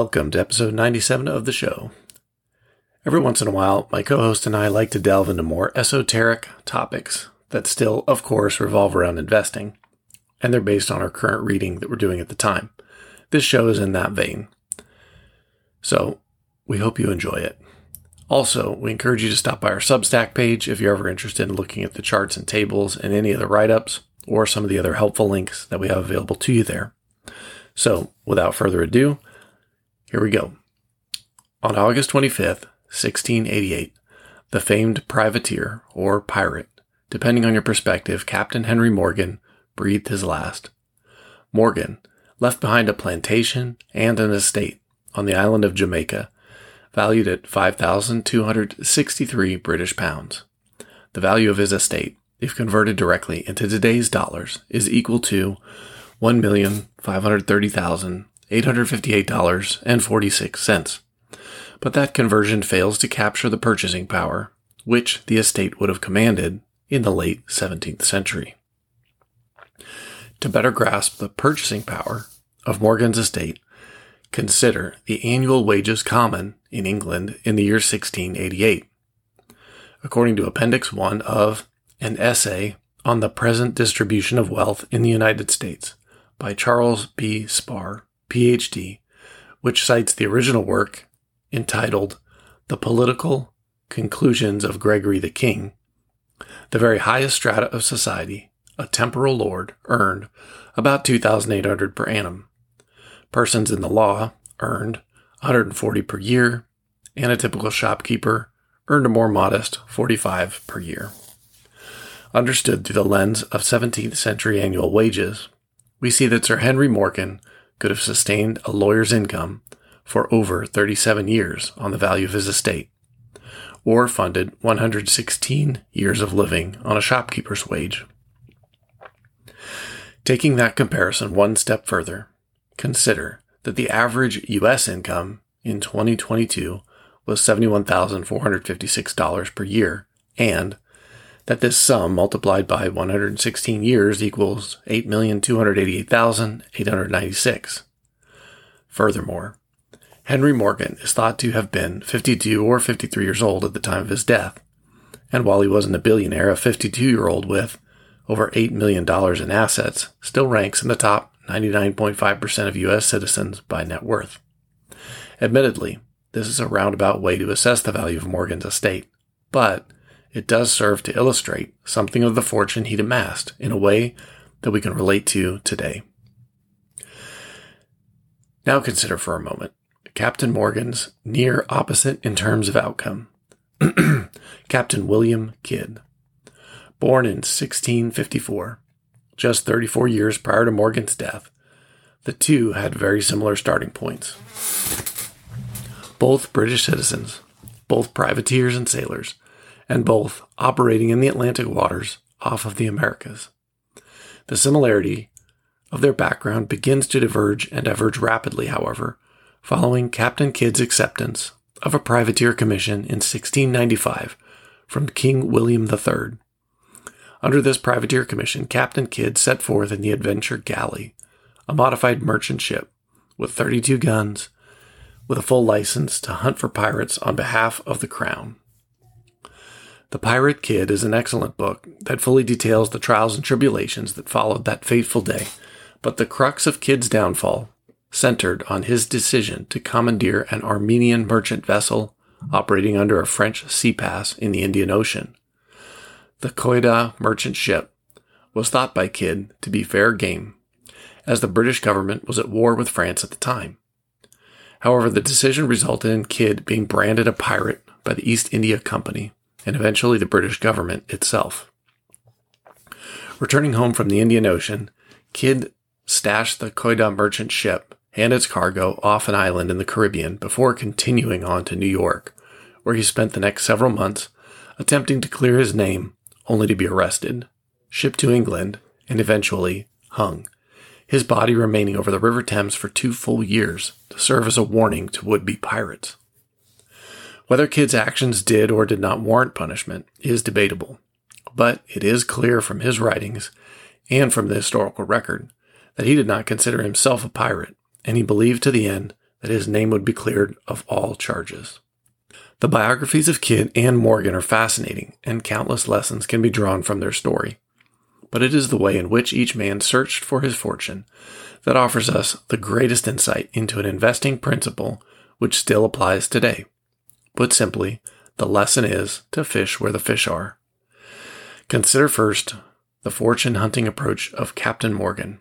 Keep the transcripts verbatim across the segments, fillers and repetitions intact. Welcome to episode ninety-seven of the show. Every once in a while, my co-host and I like to delve into more esoteric topics that still, of course, revolve around investing, and they're based on our current reading that we're doing at the time. This show is in that vein. So, we hope you enjoy it. Also, we encourage you to stop by our Substack page if you're ever interested in looking at the charts and tables and any of the write-ups or some of the other helpful links that we have available to you there. So, without further ado, here we go. On August twenty-fifth, sixteen eighty-eight, the famed privateer, or pirate, depending on your perspective, Captain Henry Morgan, breathed his last. Morgan left behind a plantation and an estate on the island of Jamaica, valued at five thousand two hundred sixty-three British pounds. The value of his estate, if converted directly into today's dollars, is equal to one million five hundred thirty thousand eight hundred fifty-eight dollars and forty-six cents. But that conversion fails to capture the purchasing power which the estate would have commanded in the late seventeenth century. To better grasp the purchasing power of Morgan's estate, consider the annual wages common in England in the year sixteen eighty-eight. According to Appendix one of An Essay on the Present Distribution of Wealth in the United States, by Charles B. Sparr, P H D, which cites the original work entitled The Political Conclusions of Gregory the King, the very highest strata of society, a temporal lord, earned about two thousand eight hundred dollars per annum. Persons in the law earned one hundred forty dollars per year, and a typical shopkeeper earned a more modest forty-five dollars per year. Understood through the lens of seventeenth century annual wages, we see that Sir Henry Morgan could have sustained a lawyer's income for over thirty-seven years on the value of his estate, or funded one hundred sixteen years of living on a shopkeeper's wage. Taking that comparison one step further, consider that the average U S income in twenty twenty-two was seventy-one thousand four hundred fifty-six dollars per year, and that this sum multiplied by one hundred sixteen years equals eight million two hundred eighty-eight thousand eight hundred ninety-six. Furthermore, Henry Morgan is thought to have been fifty-two or fifty-three years old at the time of his death, and while he wasn't a billionaire, a fifty-two-year-old with over eight million dollars in assets still ranks in the top ninety-nine point five percent of U S citizens by net worth. Admittedly, this is a roundabout way to assess the value of Morgan's estate, but it does serve to illustrate something of the fortune he'd amassed in a way that we can relate to today. Now consider for a moment Captain Morgan's near opposite in terms of outcome, Captain William Kidd. Born in sixteen fifty-four, just thirty-four years prior to Morgan's death, the two had very similar starting points. Both British citizens, both privateers and sailors, and both operating in the Atlantic waters off of the Americas. The similarity of their background begins to diverge and diverge rapidly, however, following Captain Kidd's acceptance of a privateer commission in sixteen ninety-five from King William the Third. Under this privateer commission, Captain Kidd set forth in the Adventure Galley, a modified merchant ship with thirty-two guns, with a full license to hunt for pirates on behalf of the Crown. The Pirate Kidd is an excellent book that fully details the trials and tribulations that followed that fateful day, but the crux of Kidd's downfall centered on his decision to commandeer an Armenian merchant vessel operating under a French sea pass in the Indian Ocean. The Quedagh merchant ship was thought by Kidd to be fair game, as the British government was at war with France at the time. However, the decision resulted in Kidd being branded a pirate by the East India Company, and eventually the British government itself. Returning home from the Indian Ocean, Kidd stashed the Quedagh merchant ship and its cargo off an island in the Caribbean before continuing on to New York, where he spent the next several months attempting to clear his name, only to be arrested, shipped to England, and eventually hung, his body remaining over the River Thames for two full years to serve as a warning to would-be pirates. Whether Kidd's actions did or did not warrant punishment is debatable, but it is clear from his writings and from the historical record that he did not consider himself a pirate, and he believed to the end that his name would be cleared of all charges. The biographies of Kidd and Morgan are fascinating, and countless lessons can be drawn from their story. But it is the way in which each man searched for his fortune that offers us the greatest insight into an investing principle which still applies today. Put simply, the lesson is to fish where the fish are. Consider first the fortune-hunting approach of Captain Morgan.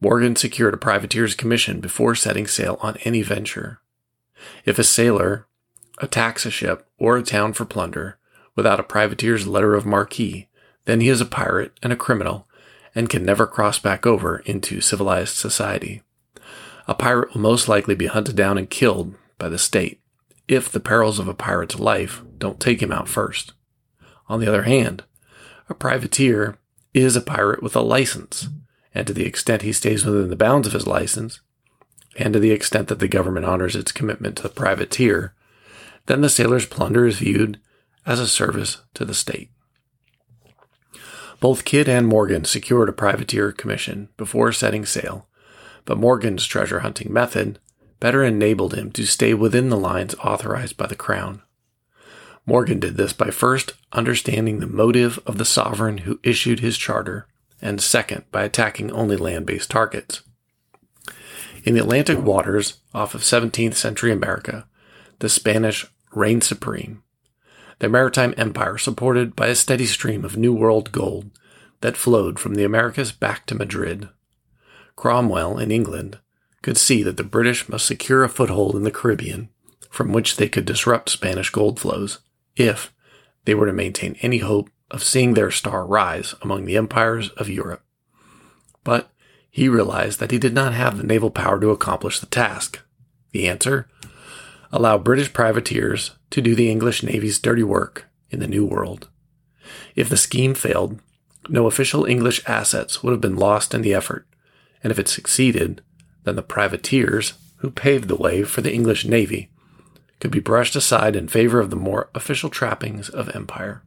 Morgan secured a privateer's commission before setting sail on any venture. If a sailor attacks a ship or a town for plunder without a privateer's letter of marque, then he is a pirate and a criminal and can never cross back over into civilized society. A pirate will most likely be hunted down and killed by the state if the perils of a pirate's life don't take him out first. On the other hand, a privateer is a pirate with a license, and to the extent he stays within the bounds of his license, and to the extent that the government honors its commitment to the privateer, then the sailor's plunder is viewed as a service to the state. Both Kidd and Morgan secured a privateer commission before setting sail, but Morgan's treasure-hunting method better enabled him to stay within the lines authorized by the crown. Morgan did this by first understanding the motive of the sovereign who issued his charter, and second, by attacking only land-based targets. In the Atlantic waters off of seventeenth century America, the Spanish reigned supreme. The maritime empire supported by a steady stream of New World gold that flowed from the Americas back to Madrid. Cromwell in England could see that the British must secure a foothold in the Caribbean from which they could disrupt Spanish gold flows if they were to maintain any hope of seeing their star rise among the empires of Europe. But he realized that he did not have the naval power to accomplish the task. The answer? Allow British privateers to do the English Navy's dirty work in the New World. If the scheme failed, no official English assets would have been lost in the effort, and if it succeeded, then the privateers, who paved the way for the English Navy, could be brushed aside in favor of the more official trappings of empire.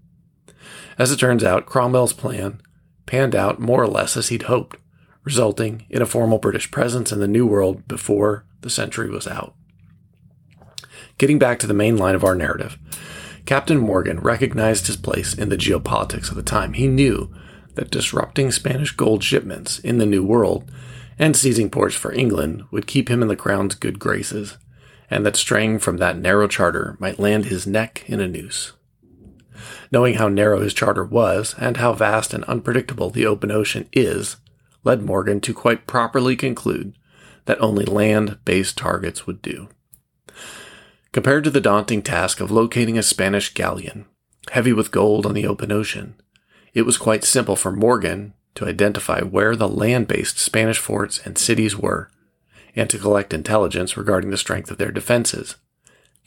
As it turns out, Cromwell's plan panned out more or less as he'd hoped, resulting in a formal British presence in the New World before the century was out. Getting back to the main line of our narrative, Captain Morgan recognized his place in the geopolitics of the time. He knew that disrupting Spanish gold shipments in the New World and seizing ports for England would keep him in the crown's good graces, and that straying from that narrow charter might land his neck in a noose. Knowing how narrow his charter was and how vast and unpredictable the open ocean is, led Morgan to quite properly conclude that only land-based targets would do. Compared to the daunting task of locating a Spanish galleon, heavy with gold on the open ocean, it was quite simple for Morgan to identify where the land-based Spanish forts and cities were, and to collect intelligence regarding the strength of their defenses,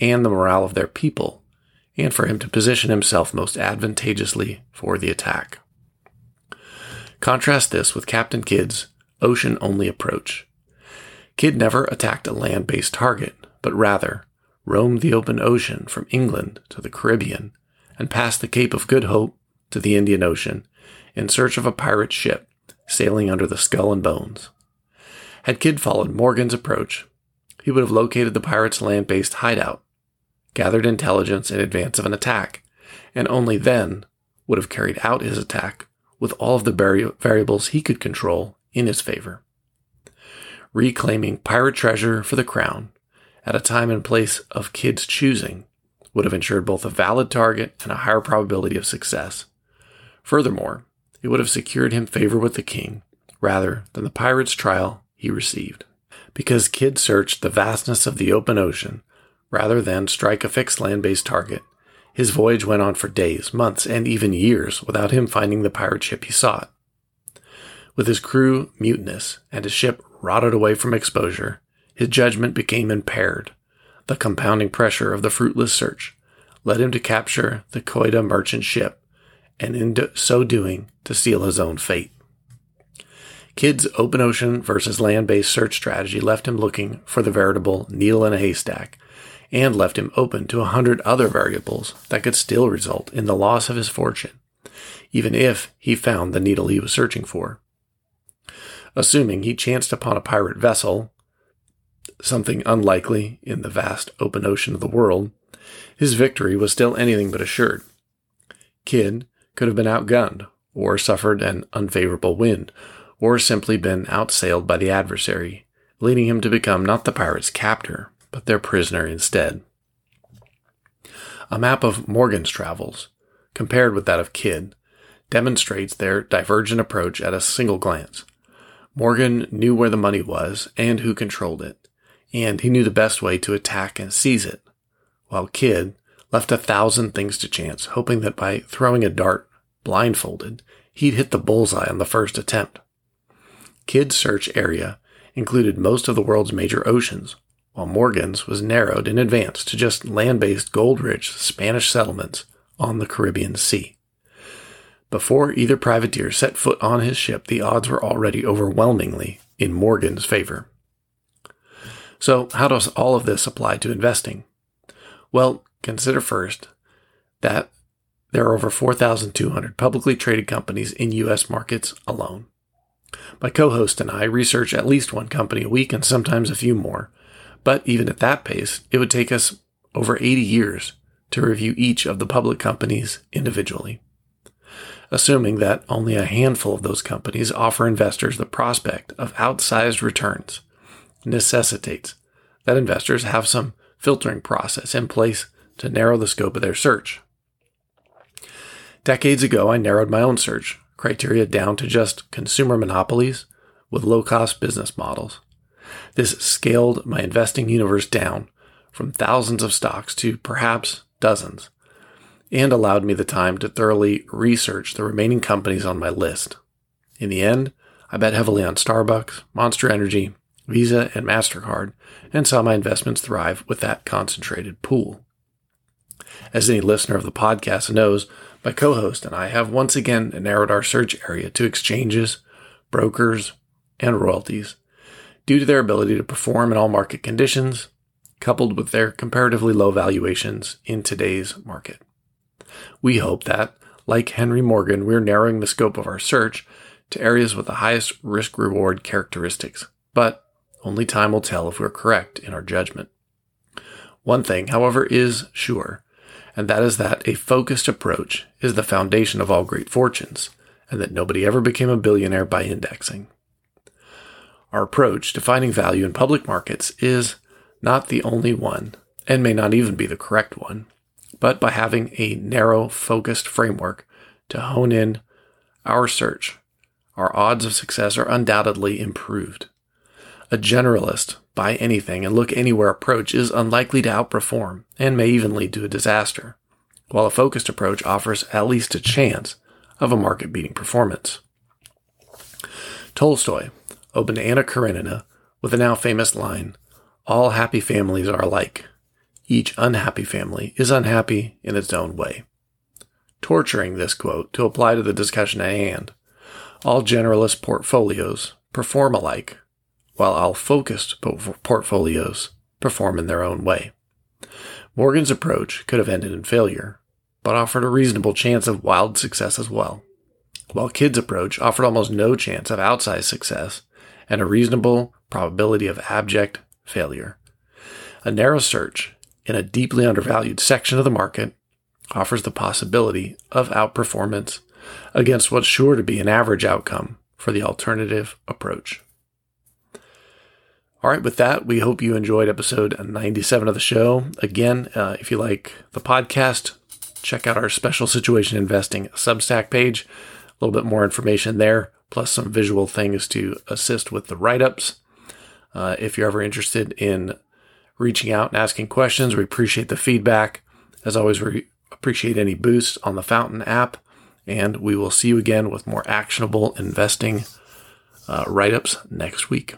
and the morale of their people, and for him to position himself most advantageously for the attack. Contrast this with Captain Kidd's ocean-only approach. Kidd never attacked a land-based target, but rather roamed the open ocean from England to the Caribbean and past the Cape of Good Hope to the Indian Ocean in search of a pirate ship sailing under the skull and bones. Had Kidd followed Morgan's approach, he would have located the pirate's land-based hideout, gathered intelligence in advance of an attack, and only then would have carried out his attack with all of the vari- variables he could control in his favor. Reclaiming pirate treasure for the crown at a time and place of Kidd's choosing would have ensured both a valid target and a higher probability of success. Furthermore, it would have secured him favor with the king rather than the pirate's trial he received. Because Kidd searched the vastness of the open ocean rather than strike a fixed land-based target, his voyage went on for days, months, and even years without him finding the pirate ship he sought. With his crew mutinous and his ship rotted away from exposure, his judgment became impaired. The compounding pressure of the fruitless search led him to capture the Quedagh merchant ship, and in do- so doing, to seal his own fate. Kidd's open ocean versus land-based search strategy left him looking for the veritable needle in a haystack, and left him open to a hundred other variables that could still result in the loss of his fortune, even if he found the needle he was searching for. Assuming he chanced upon a pirate vessel something unlikely in the vast open ocean of the world, his victory was still anything but assured. Kidd could have been outgunned, or suffered an unfavorable wind, or simply been outsailed by the adversary, leading him to become not the pirates' captor, but their prisoner instead. A map of Morgan's travels, compared with that of Kidd, demonstrates their divergent approach at a single glance. Morgan knew where the money was and who controlled it, and he knew the best way to attack and seize it, while Kidd left a thousand things to chance, hoping that by throwing a dart blindfolded, he'd hit the bullseye on the first attempt. Kidd's search area included most of the world's major oceans, while Morgan's was narrowed in advance to just land-based gold-rich Spanish settlements on the Caribbean Sea. Before either privateer set foot on his ship, the odds were already overwhelmingly in Morgan's favor. So how does all of this apply to investing? Well, consider first that there are over four thousand two hundred publicly traded companies in U S markets alone. My co-host and I research at least one company a week and sometimes a few more, but even at that pace, it would take us over eighty years to review each of the public companies individually. Assuming that only a handful of those companies offer investors the prospect of outsized returns necessitates that investors have some filtering process in place to narrow the scope of their search. Decades ago, I narrowed my own search criteria down to just consumer monopolies with low-cost business models. This scaled my investing universe down from thousands of stocks to perhaps dozens, and allowed me the time to thoroughly research the remaining companies on my list. In the end, I bet heavily on Starbucks, Monster Energy, Visa, and MasterCard, and saw my investments thrive with that concentrated pool. As any listener of the podcast knows, my co-host and I have once again narrowed our search area to exchanges, brokers, and royalties, due to their ability to perform in all market conditions, coupled with their comparatively low valuations in today's market. We hope that, like Henry Morgan, we're narrowing the scope of our search to areas with the highest risk-reward characteristics, but only time will tell if we're correct in our judgment. One thing, however, is sure, and that is that a focused approach is the foundation of all great fortunes, and that nobody ever became a billionaire by indexing. Our approach to finding value in public markets is not the only one, and may not even be the correct one, but by having a narrow, focused framework to hone in our search, our odds of success are undoubtedly improved. A generalist, buy anything and look anywhere approach is unlikely to outperform and may even lead to a disaster, while a focused approach offers at least a chance of a market-beating performance. Tolstoy opened Anna Karenina with the now famous line, "All happy families are alike. Each unhappy family is unhappy in its own way." Torturing this quote to apply to the discussion at hand, all generalist portfolios perform alike, while all focused portfolios perform in their own way. Morgan's approach could have ended in failure, but offered a reasonable chance of wild success as well, while Kidd's approach offered almost no chance of outsized success and a reasonable probability of abject failure. A narrow search in a deeply undervalued section of the market offers the possibility of outperformance against what's sure to be an average outcome for the alternative approach. All right, with that, we hope you enjoyed episode ninety-seven of the show. Again, uh, if you like the podcast, check out our Special Situation Investing Substack page. A little bit more information there, plus some visual things to assist with the write-ups. Uh, if you're ever interested in reaching out and asking questions, we appreciate the feedback. As always, we appreciate any boosts on the Fountain app, and we will see you again with more actionable investing uh, write-ups next week.